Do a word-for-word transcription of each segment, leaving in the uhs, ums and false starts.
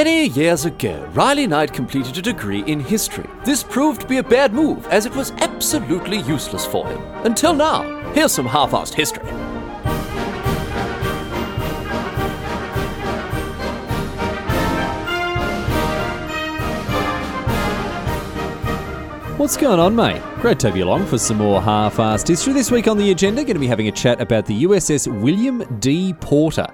Many years ago, Riley Knight completed a degree in history. This proved to be a bad move, as it was absolutely useless for him. Until now. Here's some half-assed history. What's going on, mate? Great to have you along for some more half-assed history. This week on the agenda, going to be having a chat about the U S S William D. Porter.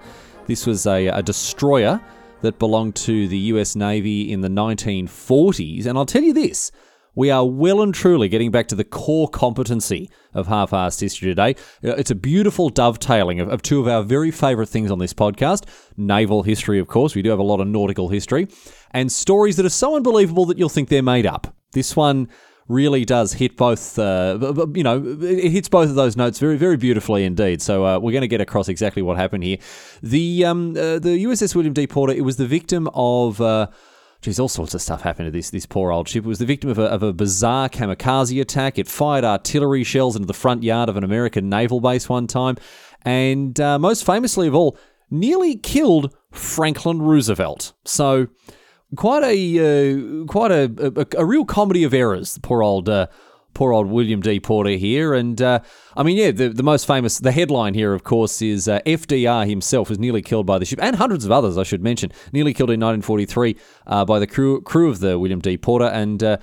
This was a, a destroyer that belonged to the U S Navy in the nineteen forties. And I'll tell you this, we are well and truly getting back to the core competency of half-assed history today. It's a beautiful dovetailing of, of two of our very favourite things on this podcast. Naval history, of course. We do have a lot of nautical history. And stories that are so unbelievable that you'll think they're made up. This one really does hit both, uh, you know, it hits both of those notes very, very beautifully indeed. So uh, we're going to get across exactly what happened here. The um, uh, the U S S William D. Porter, it was the victim of, uh, geez, all sorts of stuff happened to this this poor old ship. It was the victim of a, of a bizarre kamikaze attack. It fired artillery shells into the front yard of an American naval base one time. And uh, most famously of all, nearly killed Franklin Roosevelt. So... Quite a uh, quite a, a a real comedy of errors. Poor old uh, poor old William D. Porter here, and uh, I mean, yeah, the the most famous the headline here, of course, is uh, F D R himself was nearly killed by the ship, and hundreds of others, I should mention, nearly killed in nineteen forty-three uh, by the crew crew of the William D. Porter, and uh,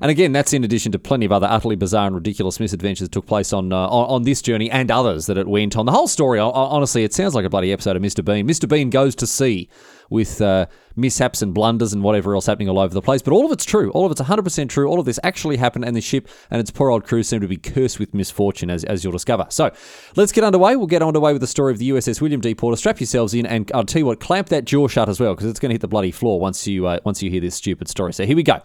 and again, that's in addition to plenty of other utterly bizarre and ridiculous misadventures that took place on uh, on, on this journey and others that it went on. The whole story, honestly, it sounds like a bloody episode of Mister Bean. Mister Bean goes to sea. With uh, mishaps and blunders and whatever else happening all over the place. But all of it's true. All of it's one hundred percent true. All of this actually happened, and the ship and its poor old crew seem to be cursed with misfortune, as, as you'll discover. So let's get underway. We'll get underway with the story of the U S S William D. Porter. Strap yourselves in, and I'll tell you what, clamp that jaw shut as well, because it's going to hit the bloody floor once you uh, once you hear this stupid story. So here we go.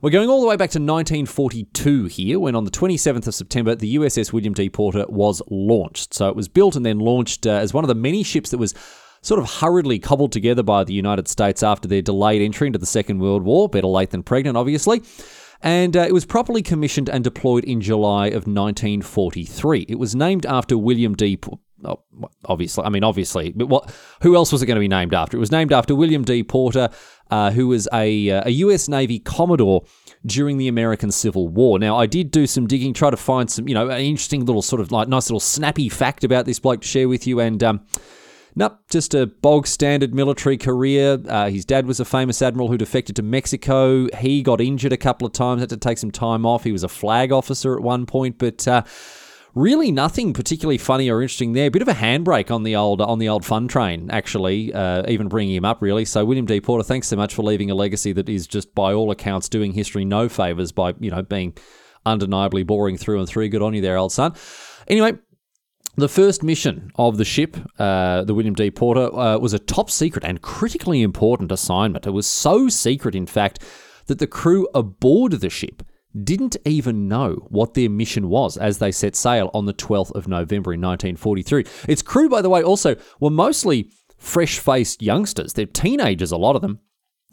We're going all the way back to nineteen forty-two here, when on the twenty-seventh of September, the U S S William D. Porter was launched. So it was built and then launched uh, as one of the many ships that was sort of hurriedly cobbled together by the United States after their delayed entry into the Second World War. Better late than pregnant, obviously. And uh, it was properly commissioned and deployed in July of nineteen forty-three. It was named after William D. Porter. Oh, obviously, I mean, obviously, but what? Who else was it going to be named after? It was named after William D. Porter, uh, who was a, a U S Navy Commodore during the American Civil War. Now, I did do some digging, try to find some, you know, an interesting little sort of like nice little snappy fact about this bloke to share with you. And, um, Nope, just a bog-standard military career. Uh, his dad was a famous admiral who defected to Mexico. He got injured a couple of times, had to take some time off. He was a flag officer at one point, but uh, really nothing particularly funny or interesting there. A bit of a handbrake on the old on the old fun train, actually, uh, even bringing him up, really. So William D. Porter, thanks so much for leaving a legacy that is just, by all accounts, doing history no favours by, you know, being undeniably boring through and through. Good on you there, old son. Anyway, the first mission of the ship, uh, the William D. Porter, uh, was a top secret and critically important assignment. It was so secret, in fact, that the crew aboard the ship didn't even know what their mission was as they set sail on the twelfth of November in nineteen forty-three. Its crew, by the way, also were mostly fresh-faced youngsters. They're teenagers, a lot of them.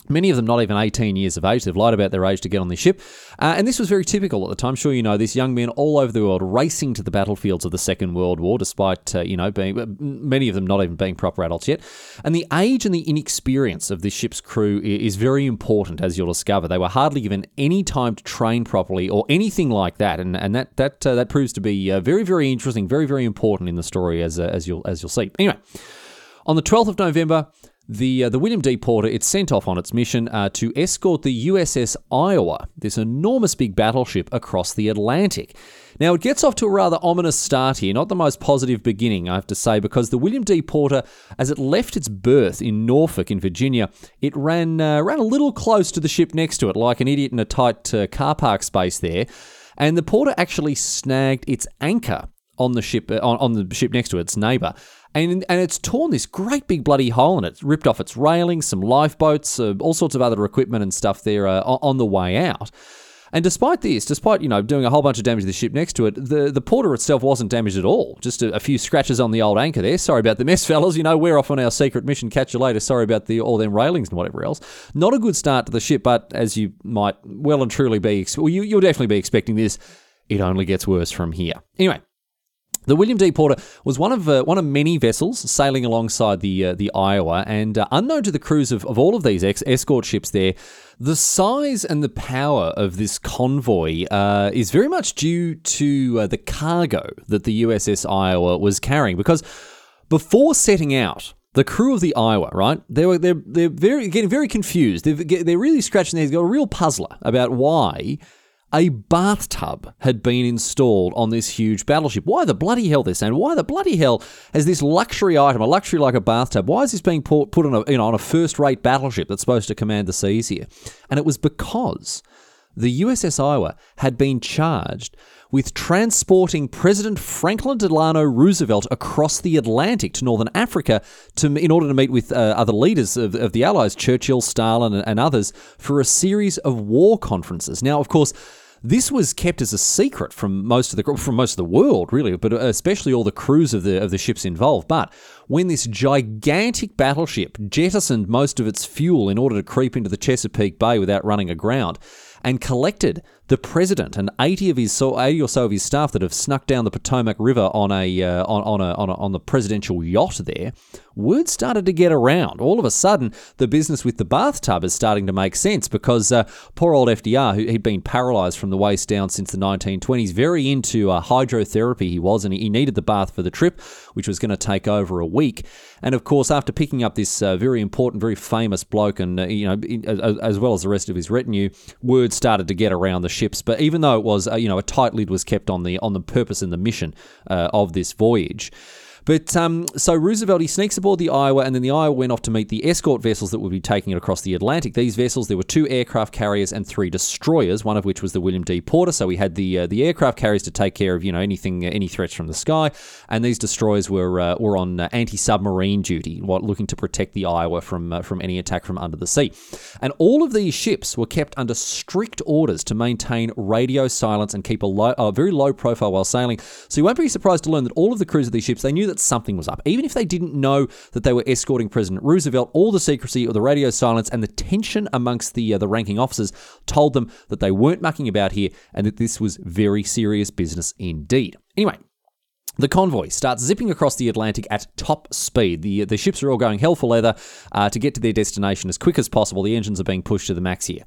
Many of them not even eighteen years of age. They've lied about their age to get on the ship. Uh, and this was very typical at the time. I'm sure you know this. Young men all over the world racing to the battlefields of the Second World War, despite, uh, you know, being many of them not even being proper adults yet. And the age and the inexperience of this ship's crew is very important, as you'll discover. They were hardly given any time to train properly or anything like that. And and that that uh, that proves to be uh, very, very interesting, very, very important in the story, as uh, as you'll as you'll see. Anyway, on the twelfth of November... The uh, the William D. Porter, it's sent off on its mission uh, to escort the U S S Iowa, this enormous big battleship, across the Atlantic. Now, it gets off to a rather ominous start here, not the most positive beginning, I have to say, because the William D. Porter, as it left its berth in Norfolk in Virginia, it ran, uh, ran a little close to the ship next to it, like an idiot in a tight uh, car park space there, and the Porter actually snagged its anchor on the ship uh, on, on the ship next to it, its neighbour. And and it's torn this great big bloody hole in it. It's ripped off its railings, some lifeboats, uh, all sorts of other equipment and stuff there uh, on the way out. And despite this, despite, you know, doing a whole bunch of damage to the ship next to it, the, the Porter itself wasn't damaged at all. Just a, a few scratches on the old anchor there. Sorry about the mess, fellas. You know, we're off on our secret mission. Catch you later. Sorry about the all them railings and whatever else. Not a good start to the ship, but as you might well and truly be, well, you, you'll definitely be expecting this, it only gets worse from here. Anyway. The William D. Porter was one of uh, one of many vessels sailing alongside the uh, the Iowa, and uh, unknown to the crews of, of all of these ex- escort ships there, the size and the power of this convoy uh, is very much due to uh, the cargo that the U S S Iowa was carrying, because before setting out, the crew of the Iowa, right? They were they're they're very getting very confused. They're they're really scratching their heads, got a real puzzler about why a bathtub had been installed on this huge battleship. Why the bloody hell, they're saying? Why the bloody hell has this luxury item, a luxury like a bathtub? Why is this being put on a you know on a first-rate battleship that's supposed to command the seas here? And it was because the U S S Iowa had been charged with transporting President Franklin Delano Roosevelt across the Atlantic to northern Africa to, in order to meet with uh, other leaders of, of the Allies, Churchill, Stalin, and others, for a series of war conferences. Now, of course, this was kept as a secret from most of the from most of the world, really, but especially all the crews of the of the ships involved. But when this gigantic battleship jettisoned most of its fuel in order to creep into the Chesapeake Bay without running aground, and collected the president and eighty of his eighty or so of his staff that have snuck down the Potomac River on a uh, on on a, on a on the presidential yacht there, word started to get around. All of a sudden, the business with the bathtub is starting to make sense, because uh, poor old F D R, who he'd been paralysed from the waist down since the nineteen twenties, very into uh, hydrotherapy he was, and he needed the bath for the trip, which was going to take over a week. And of course, after picking up this uh, very important, very famous bloke, and uh, you know, as well as the rest of his retinue, word started to get around the ships. But even though it was, uh, you know, a tight lid was kept on the on the purpose and the mission uh, of this voyage. But um, so Roosevelt, he sneaks aboard the Iowa, and then the Iowa went off to meet the escort vessels that would be taking it across the Atlantic. These vessels, there were two aircraft carriers and three destroyers, one of which was the William D. Porter. So we had the uh, the aircraft carriers to take care of, you know, anything, uh, any threats from the sky, and these destroyers were uh, were on uh, anti-submarine duty, what looking to protect the Iowa from uh, from any attack from under the sea. And all of these ships were kept under strict orders to maintain radio silence and keep a low, uh, very low profile while sailing. So you won't be surprised to learn that all of the crews of these ships, they knew that something was up, even if they didn't know that they were escorting President Roosevelt. All the secrecy, or the radio silence, and the tension amongst the uh, the ranking officers told them that they weren't mucking about here, and that this was very serious business indeed. Anyway, the convoy starts zipping across the Atlantic at top speed. The the ships are all going hell for leather uh, to get to their destination as quick as possible. The engines are being pushed to the max here.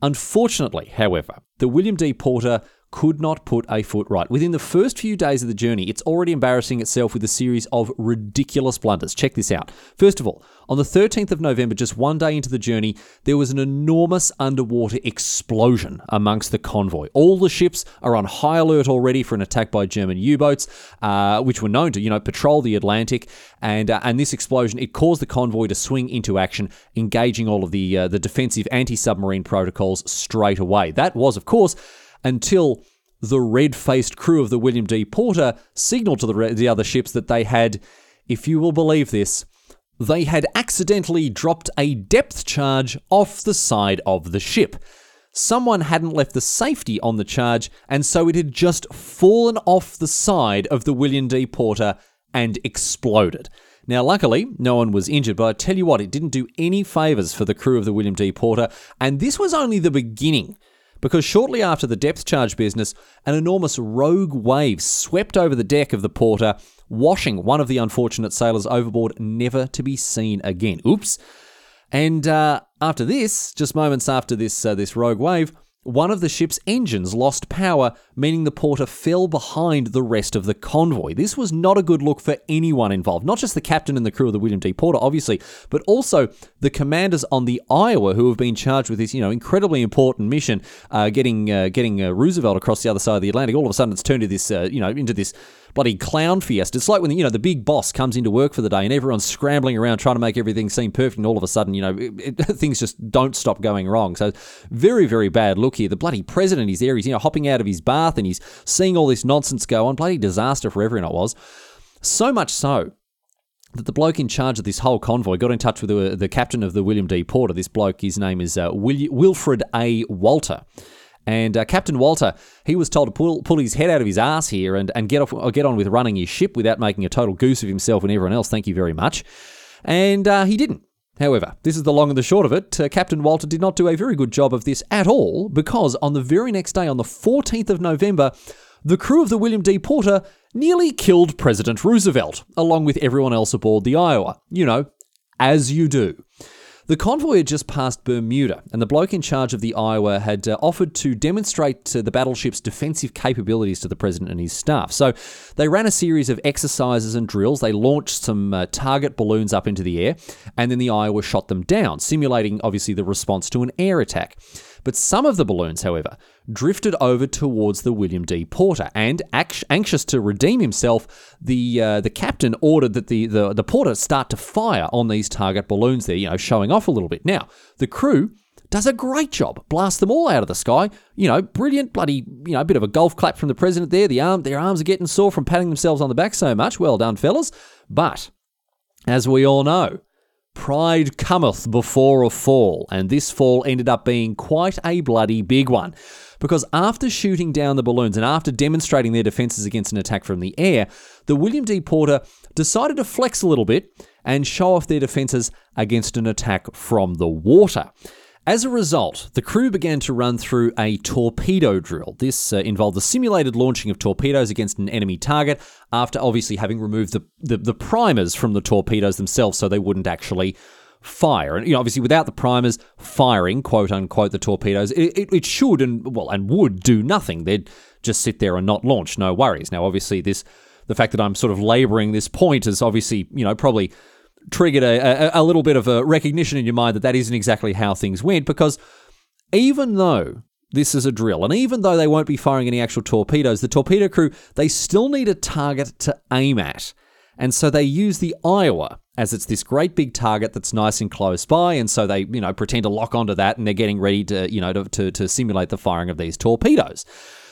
Unfortunately, however, the William D. Porter could not put a foot right. Within the first few days of the journey, it's already embarrassing itself with a series of ridiculous blunders. Check this out. First of all, on the thirteenth of November, just one day into the journey, there was an enormous underwater explosion amongst the convoy. All the ships are on high alert already for an attack by German U-boats, uh, which were known to, you know, patrol the Atlantic. And uh, and this explosion, it caused the convoy to swing into action, engaging all of the uh, the defensive anti-submarine protocols straight away. That was, of course, until the red-faced crew of the William D. Porter signaled to the, the other ships that they had, if you will believe this, they had accidentally dropped a depth charge off the side of the ship. Someone hadn't left the safety on the charge, and so it had just fallen off the side of the William D. Porter and exploded. Now, luckily, no one was injured, but I tell you what, it didn't do any favours for the crew of the William D. Porter, and this was only the beginning, because shortly after the depth charge business, an enormous rogue wave swept over the deck of the Porter, washing one of the unfortunate sailors overboard, never to be seen again. Oops. And uh, after this, just moments after this uh, this rogue wave, one of the ship's engines lost power, meaning the Porter fell behind the rest of the convoy. This was not a good look for anyone involved, not just the captain and the crew of the William D. Porter, obviously, but also the commanders on the Iowa, who have been charged with this, you know, incredibly important mission, uh, getting uh, getting uh, Roosevelt across the other side of the Atlantic. All of a sudden, it's turned to this, uh, you know, into this bloody clown fiesta. It's like when, you know, the big boss comes into work for the day and everyone's scrambling around trying to make everything seem perfect, and all of a sudden, you know, it, it, things just don't stop going wrong. So very, very bad look here. The bloody president is there. He's, you know, hopping out of his bath and he's seeing all this nonsense go on. Bloody disaster for everyone it was. So much so that the bloke in charge of this whole convoy got in touch with the, the captain of the William D. Porter. This bloke, his name is uh, Will, Wilfred A. Walter. And uh, Captain Walter, he was told to pull pull his head out of his ass here and, and get off or get on with running his ship without making a total goose of himself and everyone else. Thank you very much. And uh, he didn't. However, this is the long and the short of it. Uh, Captain Walter did not do a very good job of this at all, because on the very next day, on the fourteenth of November, the crew of the William D. Porter nearly killed President Roosevelt, along with everyone else aboard the Iowa. You know, as you do. The convoy had just passed Bermuda, and the bloke in charge of the Iowa had uh, offered to demonstrate uh, the battleship's defensive capabilities to the president and his staff. So they ran a series of exercises and drills. They launched some uh, target balloons up into the air, and then the Iowa shot them down, simulating, obviously, the response to an air attack. But some of the balloons, however, drifted over towards the William D. Porter, and anxious to redeem himself, the uh, the captain ordered that the, the, the Porter start to fire on these target balloons there, you know, showing off a little bit. Now, the crew does a great job, blasts them all out of the sky, you know, brilliant, bloody, you know, a bit of a golf clap from the president there, the arm, their arms are getting sore from patting themselves on the back so much, well done, fellas. But, as we all know, pride cometh before a fall, and this fall ended up being quite a bloody big one. Because after shooting down the balloons and after demonstrating their defenses against an attack from the air, the William D. Porter decided to flex a little bit and show off their defenses against an attack from the water. As a result, the crew began to run through a torpedo drill. This uh, involved the simulated launching of torpedoes against an enemy target after obviously having removed the, the, the primers from the torpedoes themselves so they wouldn't actually fire. And you know, obviously without the primers firing, quote unquote, the torpedoes, it, it, it should and, well, and would do nothing. They'd just sit there and not launch, no worries. Now, obviously, this the fact that I'm sort of labouring this point is obviously, you know, probably triggered a, a, a little bit of a recognition in your mind that that isn't exactly how things went, because even though this is a drill, and even though they won't be firing any actual torpedoes, the torpedo crew, they still need a target to aim at. And so they use the Iowa as it's this great big target that's nice and close by, and so they, you know, pretend to lock onto that, and they're getting ready to, you know, to, to, to simulate the firing of these torpedoes.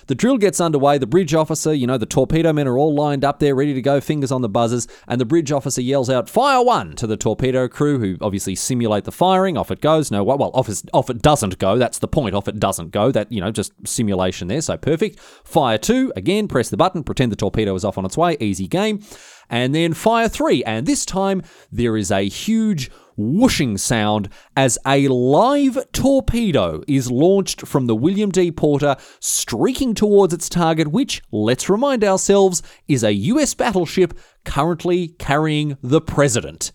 The drill gets underway, the bridge officer, you know, the torpedo men are all lined up there, ready to go, fingers on the buzzers, and the bridge officer yells out, "Fire one!" to the torpedo crew, who obviously simulate the firing. Off it goes. No, well, off, is, off it doesn't go. That's the point. Off it doesn't go. That, you know, just simulation there, so perfect. Fire two, again, press the button, pretend the torpedo is off on its way, easy game. And then fire three, and this time there is a huge whooshing sound as a live torpedo is launched from the William D. Porter, streaking towards its target, which, let's remind ourselves, is a U S battleship currently carrying the president.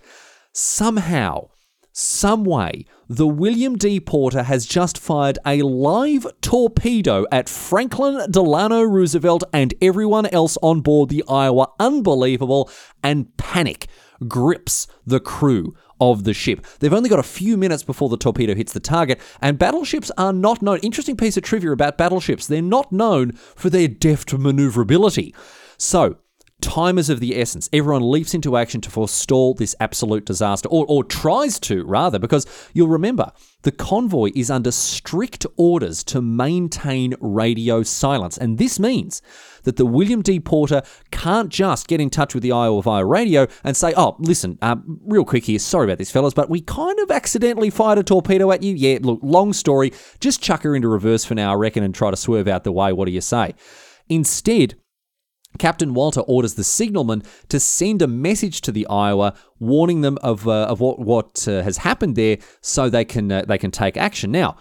Somehow, someway, the William D. Porter has just fired a live torpedo at Franklin Delano Roosevelt and everyone else on board the Iowa. Unbelievable, and panic grips the crew of the ship. They've only got a few minutes before the torpedo hits the target, and battleships are not known. Interesting piece of trivia about battleships. They're not known for their deft maneuverability. So, time is of the essence. Everyone leaps into action to forestall this absolute disaster, or, or tries to, rather, because you'll remember the convoy is under strict orders to maintain radio silence, and this means that the William D. Porter can't just get in touch with the Iowa via radio and say, "Oh, listen, um, real quick here, sorry about this, fellas, but we kind of accidentally fired a torpedo at you. Yeah, look, long story, just chuck her into reverse for now, I reckon, and try to swerve out the way. What do you say?" Instead, Captain Walter orders the signalman to send a message to the Iowa, warning them of uh, of what what uh, has happened there, so they can uh, they can take action. Now,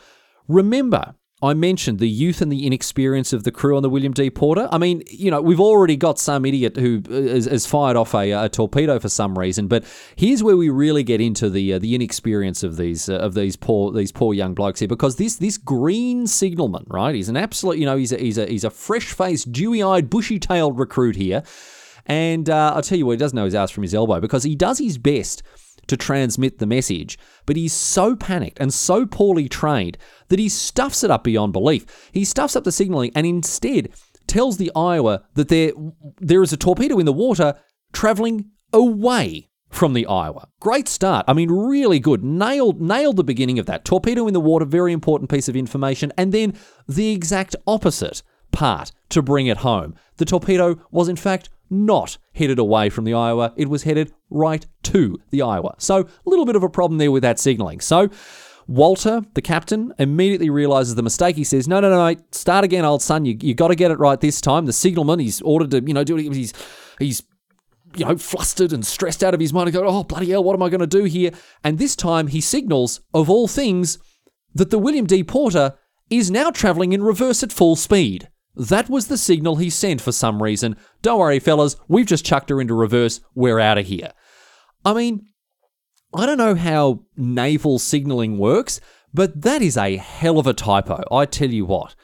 remember, I mentioned the youth and the inexperience of the crew on the William D. Porter. I mean, you know, we've already got some idiot who is, is fired off a, a torpedo for some reason, but here's where we really get into the uh, the inexperience of these uh, of these poor these poor young blokes here, because this this green signalman, right? He's an absolute, you know, he's a he's a he's a fresh-faced, dewy-eyed, bushy-tailed recruit here, and uh, I'll tell you what, he doesn't know his ass from his elbow, because he does his best to transmit the message, but he's so panicked and so poorly trained that he stuffs it up beyond belief. He stuffs up the signalling and instead tells the Iowa that there, there is a torpedo in the water travelling away from the Iowa. Great start. I mean, really good. Nailed, nailed the beginning of that. Torpedo in the water, very important piece of information, and then the exact opposite part to bring it home. The torpedo was, in fact, not headed away from the Iowa. It was headed right to the Iowa. So, a little bit of a problem there with that signalling. So, Walter, the captain, immediately realises the mistake. He says, no, no, no, mate, start again, old son. You you got to get it right this time. The signalman, he's ordered to, you know, do it. He's, he's, you know, flustered and stressed out of his mind. He goes, oh, bloody hell, what am I going to do here? And this time, he signals, of all things, that the William D. Porter is now travelling in reverse at full speed. That was the signal he sent for some reason. Don't worry, fellas, we've just chucked her into reverse. We're out of here. I mean, I don't know how naval signaling works, but that is a hell of a typo, I tell you what.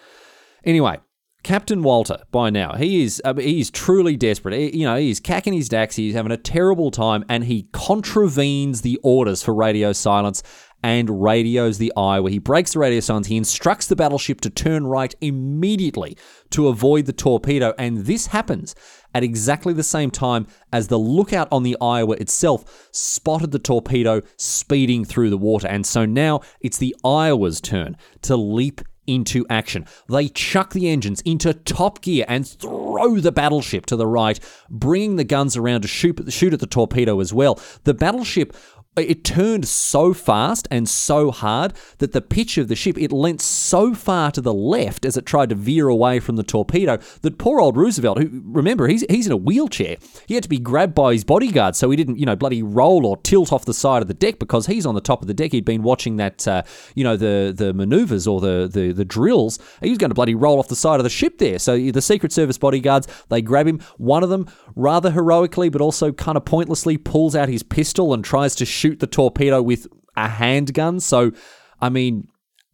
Anyway, Captain Walter, by now, he is uh, he is truly desperate. He, you know, he's cacking his dacks, he's having a terrible time, and he contravenes the orders for radio silence and radios the Iowa. He breaks the radio silence. He instructs the battleship to turn right immediately to avoid the torpedo, and this happens at exactly the same time as the lookout on the Iowa itself spotted the torpedo speeding through the water. And so now it's the Iowa's turn to leap into action. They chuck the engines into top gear and throw the battleship to the right, bringing the guns around to shoot, shoot at the torpedo as well. The battleship, it turned so fast and so hard that the pitch of the ship, it leant so far to the left as it tried to veer away from the torpedo that poor old Roosevelt, who, remember, he's, he's in a wheelchair. He had to be grabbed by his bodyguard so he didn't, you know, bloody roll or tilt off the side of the deck, because he's on the top of the deck. He'd been watching that, uh, you know, the the manoeuvres or the, the, the drills. He was going to bloody roll off the side of the ship there. So the Secret Service bodyguards, they grab him. One of them, rather heroically but also kind of pointlessly, pulls out his pistol and tries to shoot the torpedo with a handgun. So, I mean,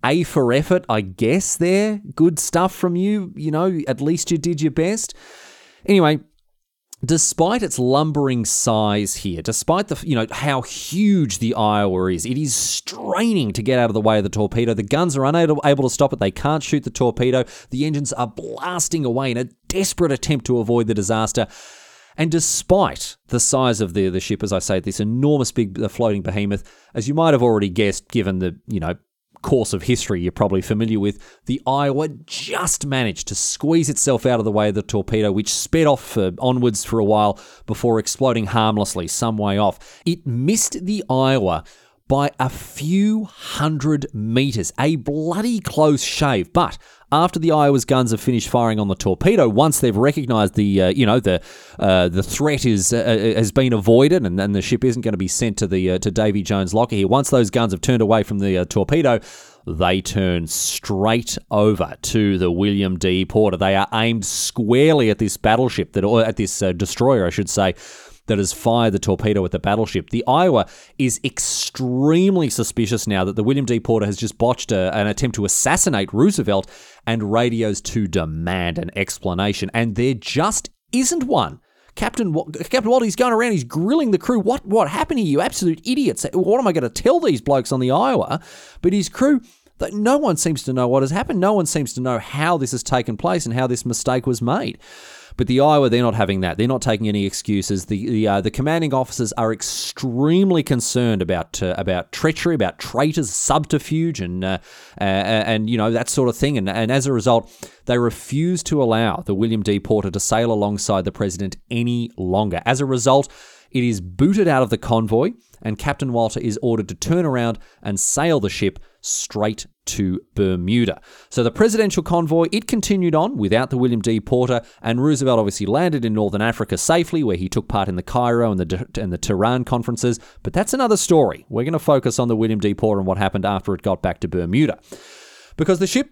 A for effort, I guess there. Good stuff from you. You know, at least you did your best. Anyway, despite its lumbering size here, despite the, you know, how huge the Iowa is, it is straining to get out of the way of the torpedo. The guns are unable able to stop it. They can't shoot the torpedo. The engines are blasting away in a desperate attempt to avoid the disaster. And despite the size of the, the ship, as I say, this enormous big floating behemoth, as you might have already guessed, given the, you know, course of history you're probably familiar with, the Iowa just managed to squeeze itself out of the way of the torpedo, which sped off uh, onwards for a while before exploding harmlessly some way off. It missed the Iowa by a few hundred meters, a bloody close shave. But after the Iowa's guns have finished firing on the torpedo, once they've recognised the, uh, you know, the uh, the threat is uh, has been avoided, and, and the ship isn't going to be sent to the uh, to Davy Jones' locker here. Once those guns have turned away from the uh, torpedo, they turn straight over to the William D. Porter. They are aimed squarely at this battleship that, or at this uh, destroyer, I should say, that has fired the torpedo at the battleship. The Iowa is extremely suspicious now that the William D. Porter has just botched a, an attempt to assassinate Roosevelt, and radios to demand an explanation. And there just isn't one. Captain Captain Walter, he's going around, he's grilling the crew. What, what happened here, you absolute idiots? What am I going to tell these blokes on the Iowa? But his crew, no one seems to know what has happened. No one seems to know how this has taken place and how this mistake was made. But the Iowa, they're not having that. They're not taking any excuses. The the, uh, the commanding officers are extremely concerned about uh, about treachery, about traitors, subterfuge, and uh, uh, and you know, that sort of thing. And and as a result, they refuse to allow the William D. Porter to sail alongside the president any longer. As a result, it is booted out of the convoy, and Captain Walter is ordered to turn around and sail the ship straight to Bermuda. So the presidential convoy, it continued on without the William D. Porter, and Roosevelt obviously landed in northern Africa safely, where he took part in the Cairo and the and the Tehran conferences. But that's another story. We're going to focus on the William D. Porter and what happened after it got back to Bermuda, because the ship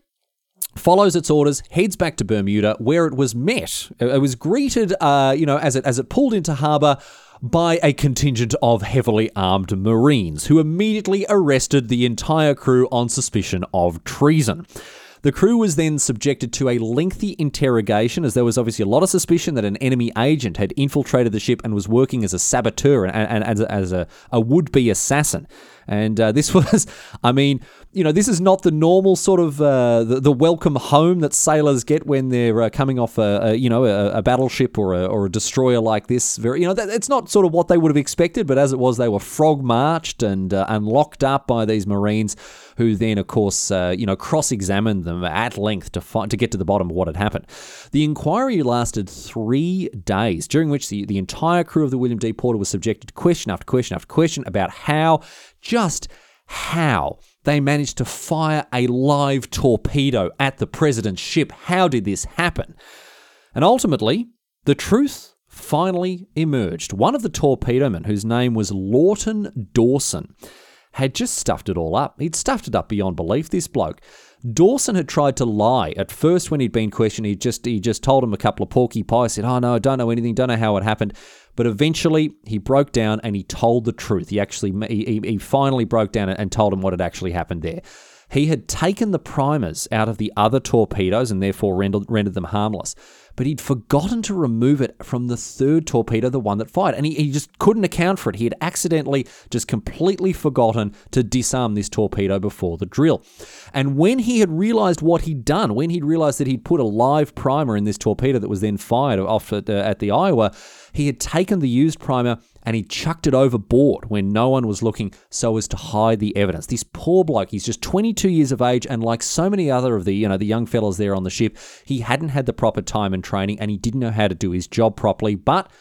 follows its orders, heads back to Bermuda, where it was met. It was greeted, uh, you know, as it as it pulled into harbour, by a contingent of heavily armed Marines, who immediately arrested the entire crew on suspicion of treason. The crew was then subjected to a lengthy interrogation, as there was obviously a lot of suspicion that an enemy agent had infiltrated the ship and was working as a saboteur and, and, and as, a, as a, a would-be assassin. And uh, this was, I mean, you know, this is not the normal sort of uh, the, the welcome home that sailors get when they're uh, coming off a, a you know a, a battleship or a, or a destroyer like this. Very, you know, that, it's not sort of what they would have expected. But as it was, they were frog marched and uh, and locked up by these Marines, who then, of course, uh, you know, cross-examined them at length to find, to get to the bottom of what had happened. The inquiry lasted three days, during which the the entire crew of the William D. Porter was subjected to question after question after question about how. Just how they managed to fire a live torpedo at the president's ship. How did this happen? And ultimately, the truth finally emerged. One of the torpedomen, whose name was Lawton Dawson, had just stuffed it all up. He'd stuffed it up beyond belief, this bloke. Dawson had tried to lie. At first, when he'd been questioned, he just he just told him a couple of porky pies, said, oh, no, I don't know anything, don't know how it happened. But eventually, he broke down and he told the truth. He actually he, he finally broke down and told him what had actually happened there. He had taken the primers out of the other torpedoes and therefore rendered, rendered them harmless. But he'd forgotten to remove it from the third torpedo, the one that fired. And he, he just couldn't account for it. He had accidentally just completely forgotten to disarm this torpedo before the drill. And when he had realized what he'd done, when he'd realized that he'd put a live primer in this torpedo that was then fired off at, uh, at the Iowa, he had taken the used primer and he chucked it overboard when no one was looking so as to hide the evidence. This poor bloke, he's just twenty-two years of age, and like so many other of the, you know, the young fellas there on the ship, he hadn't had the proper time and training and he didn't know how to do his job properly. But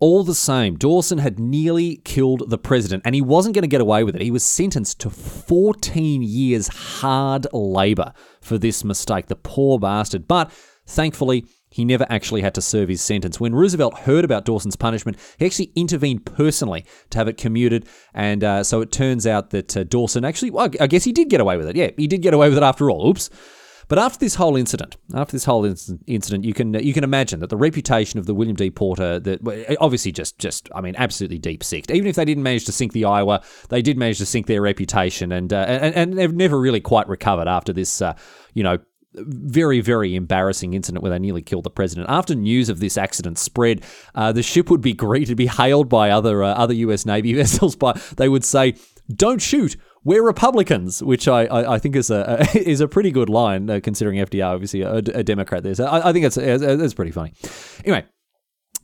all the same, Dawson had nearly killed the president, and he wasn't going to get away with it. He was sentenced to fourteen years hard labor for this mistake, the poor bastard. But thankfully, he never actually had to serve his sentence. When Roosevelt heard about Dawson's punishment, he actually intervened personally to have it commuted. And uh, so it turns out that uh, Dawson actually, well, I guess he did get away with it. Yeah, he did get away with it after all. Oops. But after this whole incident, after this whole incident, you can you can imagine that the reputation of the William D. Porter, that obviously just just I mean absolutely deep sicked. Even if they didn't manage to sink the Iowa, they did manage to sink their reputation, and uh, and and they've never really quite recovered after this, uh, you know. very, very embarrassing incident where they nearly killed the president. After news of this accident spread, uh, the ship would be greeted, be hailed by other uh, other U S Navy vessels. By they would say, "Don't shoot. We're Republicans," which I, I, I think is a, a is a pretty good line, uh, considering F D R obviously a, a Democrat there. So I, I think that's that's pretty funny. Anyway.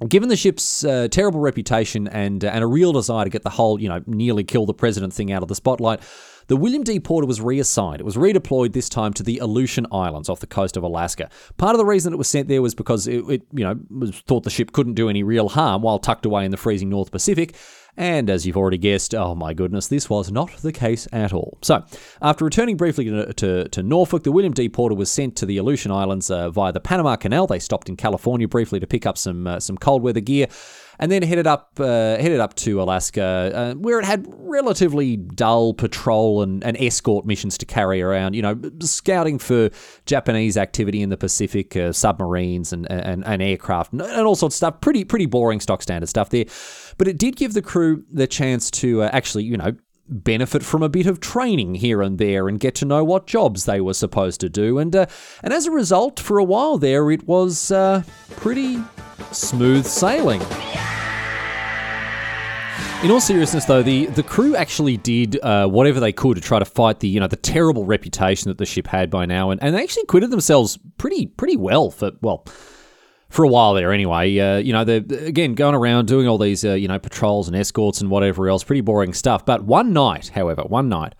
Given the ship's uh, terrible reputation and uh, and a real desire to get the whole, you know, nearly kill the president thing out of the spotlight, the William D. Porter was reassigned. It was redeployed this time to the Aleutian Islands off the coast of Alaska. Part of the reason it was sent there was because it, it you know, was thought the ship couldn't do any real harm while tucked away in the freezing North Pacific. And as you've already guessed, oh my goodness, this was not the case at all. So, after returning briefly to, to, to Norfolk, the William D. Porter was sent to the Aleutian Islands uh, via the Panama Canal. They stopped in California briefly to pick up some uh, some cold weather gear, and then headed up uh, headed up to Alaska, uh, where it had relatively dull patrol and, and escort missions to carry around. You know, scouting for Japanese activity in the Pacific, uh, submarines and, and and aircraft and all sorts of stuff. Pretty pretty boring stock standard stuff there, but it did give the crew the chance to uh, actually, you know, benefit from a bit of training here and there and get to know what jobs they were supposed to do. And uh, and as a result, for a while there, it was uh, pretty smooth sailing. In all seriousness, though, the, the crew actually did uh, whatever they could to try to fight the, you know, the terrible reputation that the ship had by now. And, and they actually acquitted themselves pretty pretty well for, well... for a while there, anyway. Uh, you know, they're, again, going around doing all these, uh, you know, patrols and escorts and whatever else, pretty boring stuff. But one night, however, one night,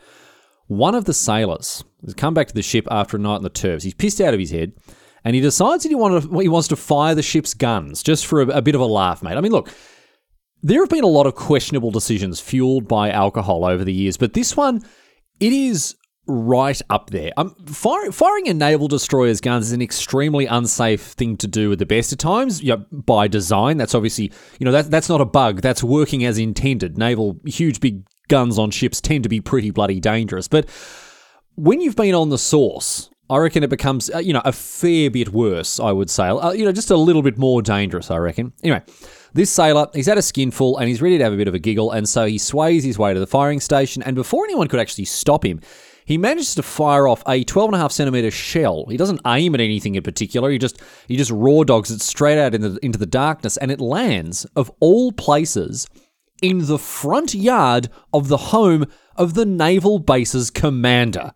one of the sailors has come back to the ship after a night in the turfs. He's pissed out of his head, and he decides that he, wanted to, he wants to fire the ship's guns, just for a, a bit of a laugh, mate. I mean, look, there have been a lot of questionable decisions fueled by alcohol over the years, but this one, it is... right up there. Um, fire, firing a naval destroyer's guns is an extremely unsafe thing to do at the best of times, you know, by design. That's obviously, you know, that, that's not a bug. That's working as intended. Naval, huge big guns on ships tend to be pretty bloody dangerous. But when you've been on the source, I reckon it becomes, uh, you know, a fair bit worse, I would say. Uh, you know, just a little bit more dangerous, I reckon. Anyway, this sailor, he's had a skinful and he's ready to have a bit of a giggle. And so he sways his way to the firing station. And before anyone could actually stop him, he manages to fire off a twelve and a half centimeter shell. He doesn't aim at anything in particular. He just he just raw dogs it straight out in the, into the darkness, and it lands, of all places, in the front yard of the home of the naval base's commander.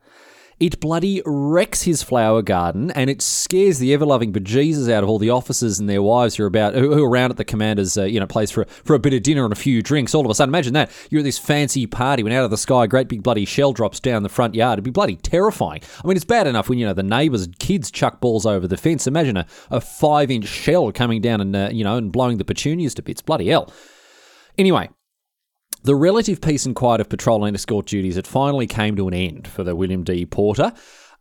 It bloody wrecks his flower garden, and it scares the ever-loving bejesus out of all the officers and their wives who are about who are around at the commander's uh, you know place for for a bit of dinner and a few drinks. All of a sudden, imagine that you're at this fancy party when out of the sky a great big bloody shell drops down the front yard. It'd be bloody terrifying. I mean, it's bad enough when you know the neighbours and kids chuck balls over the fence. Imagine a, a five-inch shell coming down and uh, you know and blowing the petunias to bits. Bloody hell. Anyway. The relative peace and quiet of patrol and escort duties had finally came to an end for the William D. Porter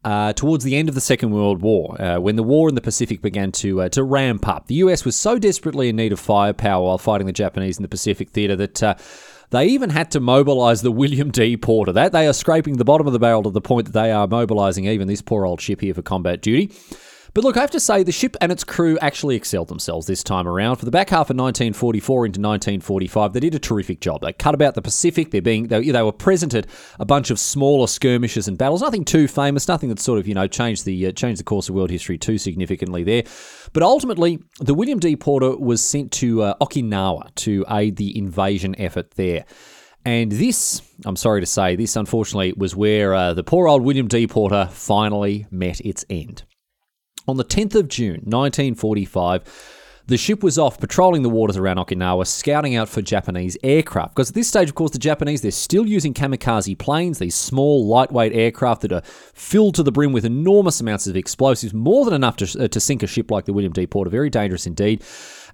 uh, towards the end of the Second World War, uh, when the war in the Pacific began to uh, to ramp up. The U S was so desperately in need of firepower while fighting the Japanese in the Pacific theater that uh, They even had to mobilise the William D. Porter. That they are scraping the bottom of the barrel to the point that they are mobilising even this poor old ship here for combat duty. But look, I have to say, the ship and its crew actually excelled themselves this time around. For the back half of nineteen forty-four into nineteen forty-five, they did a terrific job. They cut about the Pacific. They're being, they, they were present at a bunch of smaller skirmishes and battles. Nothing too famous, nothing that sort of, you know, changed the, uh, changed the course of world history too significantly there. But ultimately, the William D. Porter was sent to uh, Okinawa to aid the invasion effort there. And this, I'm sorry to say, this unfortunately was where uh, the poor old William D. Porter finally met its end. On the tenth of June, nineteen forty-five, the ship was off patrolling the waters around Okinawa, scouting out for Japanese aircraft. Because at this stage, of course, the Japanese, they're still using kamikaze planes, these small, lightweight aircraft that are filled to the brim with enormous amounts of explosives, more than enough to, uh, to sink a ship like the William D. Porter. Very dangerous indeed.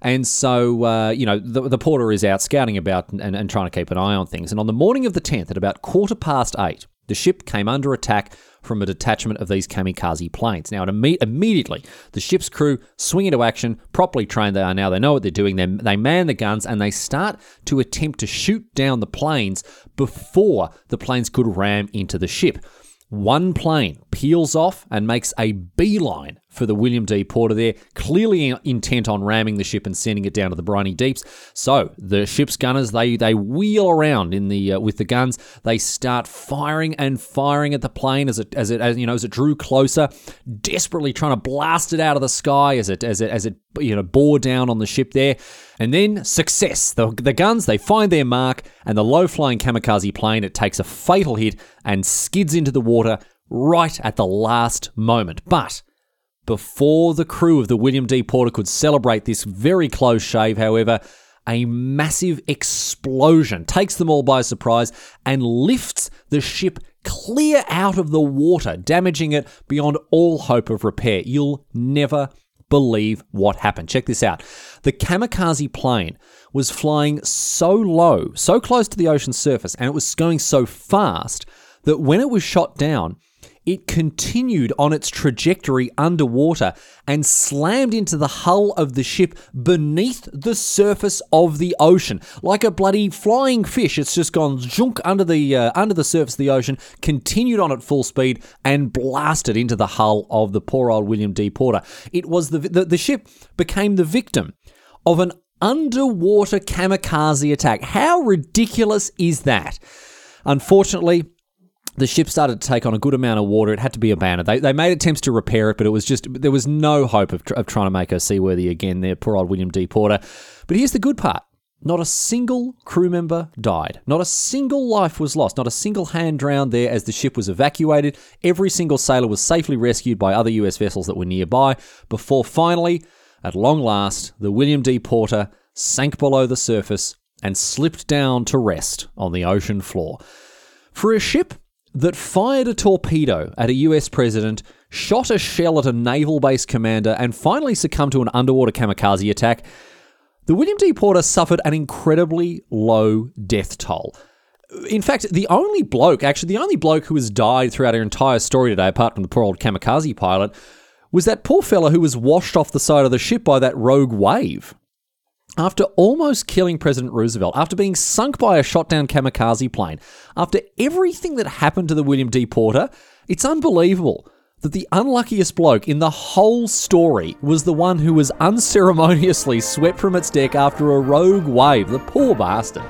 And so, uh, you know, the, the Porter is out scouting about and, and, and trying to keep an eye on things. And on the morning of the tenth, at about quarter past eight, the ship came under attack from a detachment of these kamikaze planes. Now, it imme- immediately, the ship's crew swing into action, properly trained they are now, they know what they're doing, they, they man the guns, and they start to attempt to shoot down the planes before the planes could ram into the ship. One plane peels off and makes a beeline for the William D. Porter there, clearly intent on ramming the ship and sending it down to the briny deeps. So the ship's gunners, they they wheel around in the uh, with the guns. They start firing and firing at the plane as it as it as you know as it drew closer, desperately trying to blast it out of the sky as it as it as it you know bore down on the ship there. And then success. The, the guns, they find their mark, and the low-flying kamikaze plane, it takes a fatal hit and skids into the water right at the last moment. But before the crew of the William D. Porter could celebrate this very close shave, however, a massive explosion takes them all by surprise and lifts the ship clear out of the water, damaging it beyond all hope of repair. You'll never believe what happened. Check this out. The kamikaze plane was flying so low, so close to the ocean surface, and it was going so fast that when it was shot down, it continued on its trajectory underwater and slammed into the hull of the ship beneath the surface of the ocean. Like a bloody flying fish, it's just gone junk under the uh, under the surface of the ocean, continued on at full speed, and blasted into the hull of the poor old William D. Porter. It was the the, the ship became the victim of an underwater kamikaze attack. How ridiculous is that? Unfortunately, the ship started to take on a good amount of water. It had to be abandoned. They they made attempts to repair it, but it was just, there was no hope of, tr- of trying to make her seaworthy again there, poor old William D. Porter. But here's the good part. Not a single crew member died. Not a single life was lost. Not a single hand drowned there as the ship was evacuated. Every single sailor was safely rescued by other U S vessels that were nearby before finally, at long last, the William D. Porter sank below the surface and slipped down to rest on the ocean floor. For a ship that fired a torpedo at a U S president, shot a shell at a naval base commander, and finally succumbed to an underwater kamikaze attack, the William D. Porter suffered an incredibly low death toll. In fact, the only bloke, actually, the only bloke who has died throughout our entire story today, apart from the poor old kamikaze pilot, was that poor fella who was washed off the side of the ship by that rogue wave. After almost killing President Roosevelt, after being sunk by a shot-down kamikaze plane, after everything that happened to the William D. Porter, it's unbelievable that the unluckiest bloke in the whole story was the one who was unceremoniously swept from its deck after a rogue wave. The poor bastard.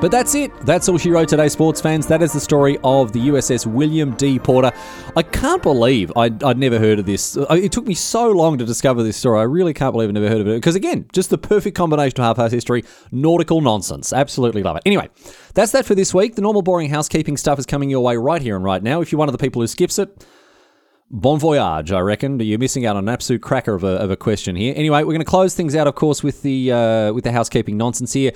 But that's it. That's all she wrote today, sports fans. That is the story of the U S S William D. Porter. I can't believe I'd, I'd never heard of this. It took me so long to discover this story. I really can't believe I've never heard of it. Because, again, just the perfect combination of half-arsed history, nautical nonsense. Absolutely love it. Anyway, that's that for this week. The normal boring housekeeping stuff is coming your way right here and right now. If you're one of the people who skips it, bon voyage, I reckon. You're missing out on an absolute cracker of a, of a question here. Anyway, we're going to close things out, of course, with the uh, with the housekeeping nonsense here.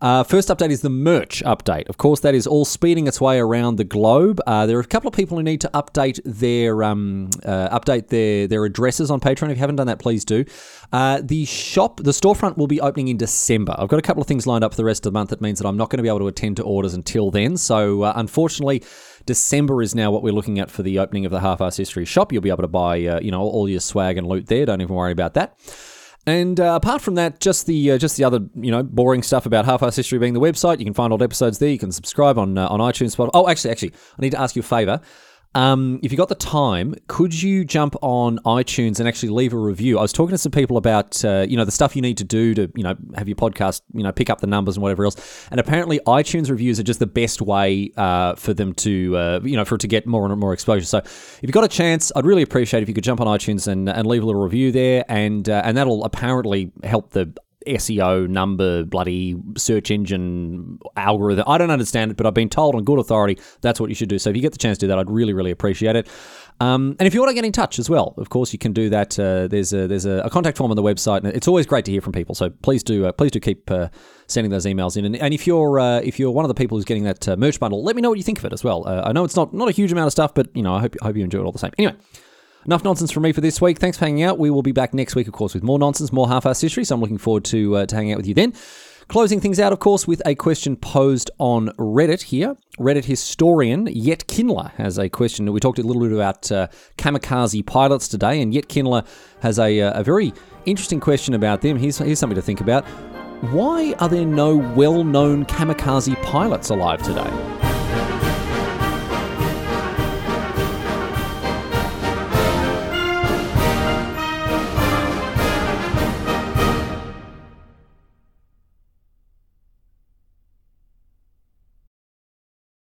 Uh, first update is the merch update. Of course, that is all speeding its way around the globe. Uh, there are a couple of people who need to update their um, uh, update their their addresses on Patreon. If you haven't done that, please do. Uh, the shop, the storefront will be opening in December. I've got a couple of things lined up for the rest of the month. That means that I'm not going to be able to attend to orders until then. So, uh, unfortunately, December is now what we're looking at for the opening of the Half-Arsed History shop. You'll be able to buy, uh, you know, all your swag and loot there. Don't even worry about that. And uh, apart from that, just the uh, just the other, you know, boring stuff about Half-Arsed History being the website. You can find old episodes there. You can subscribe on uh, on iTunes. Spotify. Oh, actually, actually, I need to ask you a favor. Um, if you got the time, could you jump on iTunes and actually leave a review? I was talking to some people about, uh, you know, the stuff you need to do to, you know, have your podcast, you know, pick up the numbers and whatever else. And apparently iTunes reviews are just the best way uh, for them to, uh, you know, for it to get more and more exposure. So if you've got a chance, I'd really appreciate if you could jump on iTunes and, and leave a little review there. And, uh, and that'll apparently help the S E O number, bloody search engine algorithm. I don't understand it, but I've been told on good authority that's what you should do. So if you get the chance to do that, I'd really, really appreciate it. Um, and if you want to get in touch as well, of course, you can do that. Uh, there's a, there's a, a contact form on the website, and it's always great to hear from people. So please do uh, please do keep uh, sending those emails in. And, and if you're uh, if you're one of the people who's getting that uh, merch bundle, let me know what you think of it as well. Uh, I know it's not not a huge amount of stuff, but you know, I hope I hope you enjoy it all the same. Anyway. Enough nonsense from me for this week. Thanks for hanging out. We will be back next week, of course, with more nonsense, more Half-Arsed History, so I'm looking forward to, uh, to hanging out with you then. Closing things out, of course, with a question posed on Reddit here. Reddit historian Yet Kindler has a question. We talked a little bit about uh, kamikaze pilots today, and Yet Kindler has a, a very interesting question about them. Here's, here's something to think about. Why are there no well-known kamikaze pilots alive today?